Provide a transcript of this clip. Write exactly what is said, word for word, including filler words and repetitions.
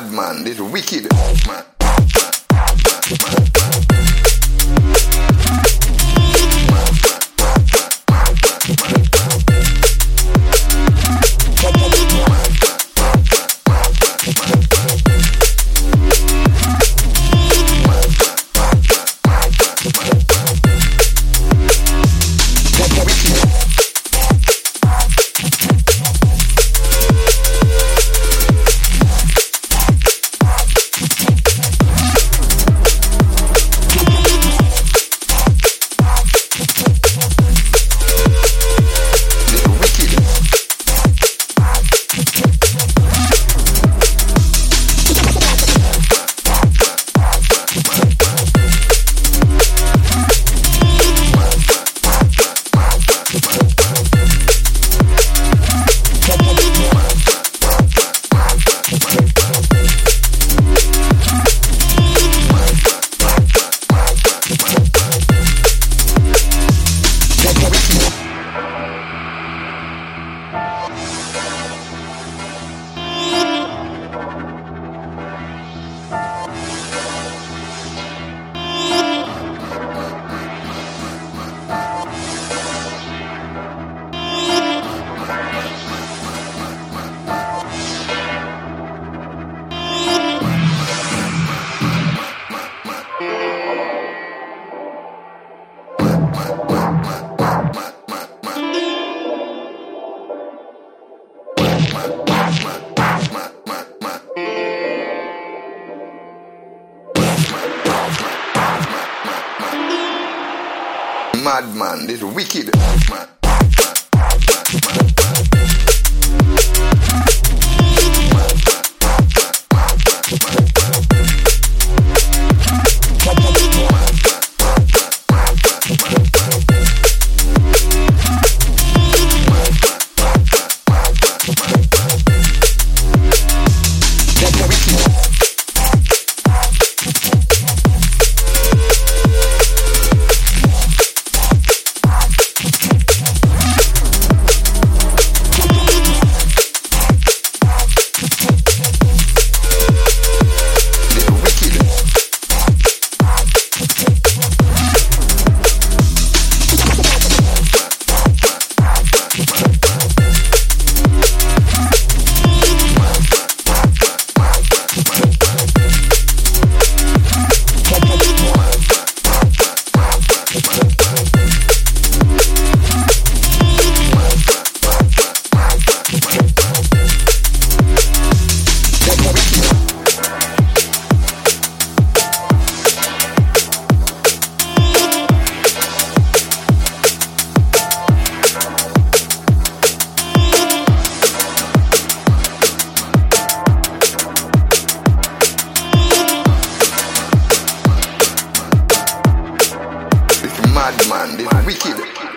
mad man, this wicked man. Madman, this wicked man. Madman, this wicked.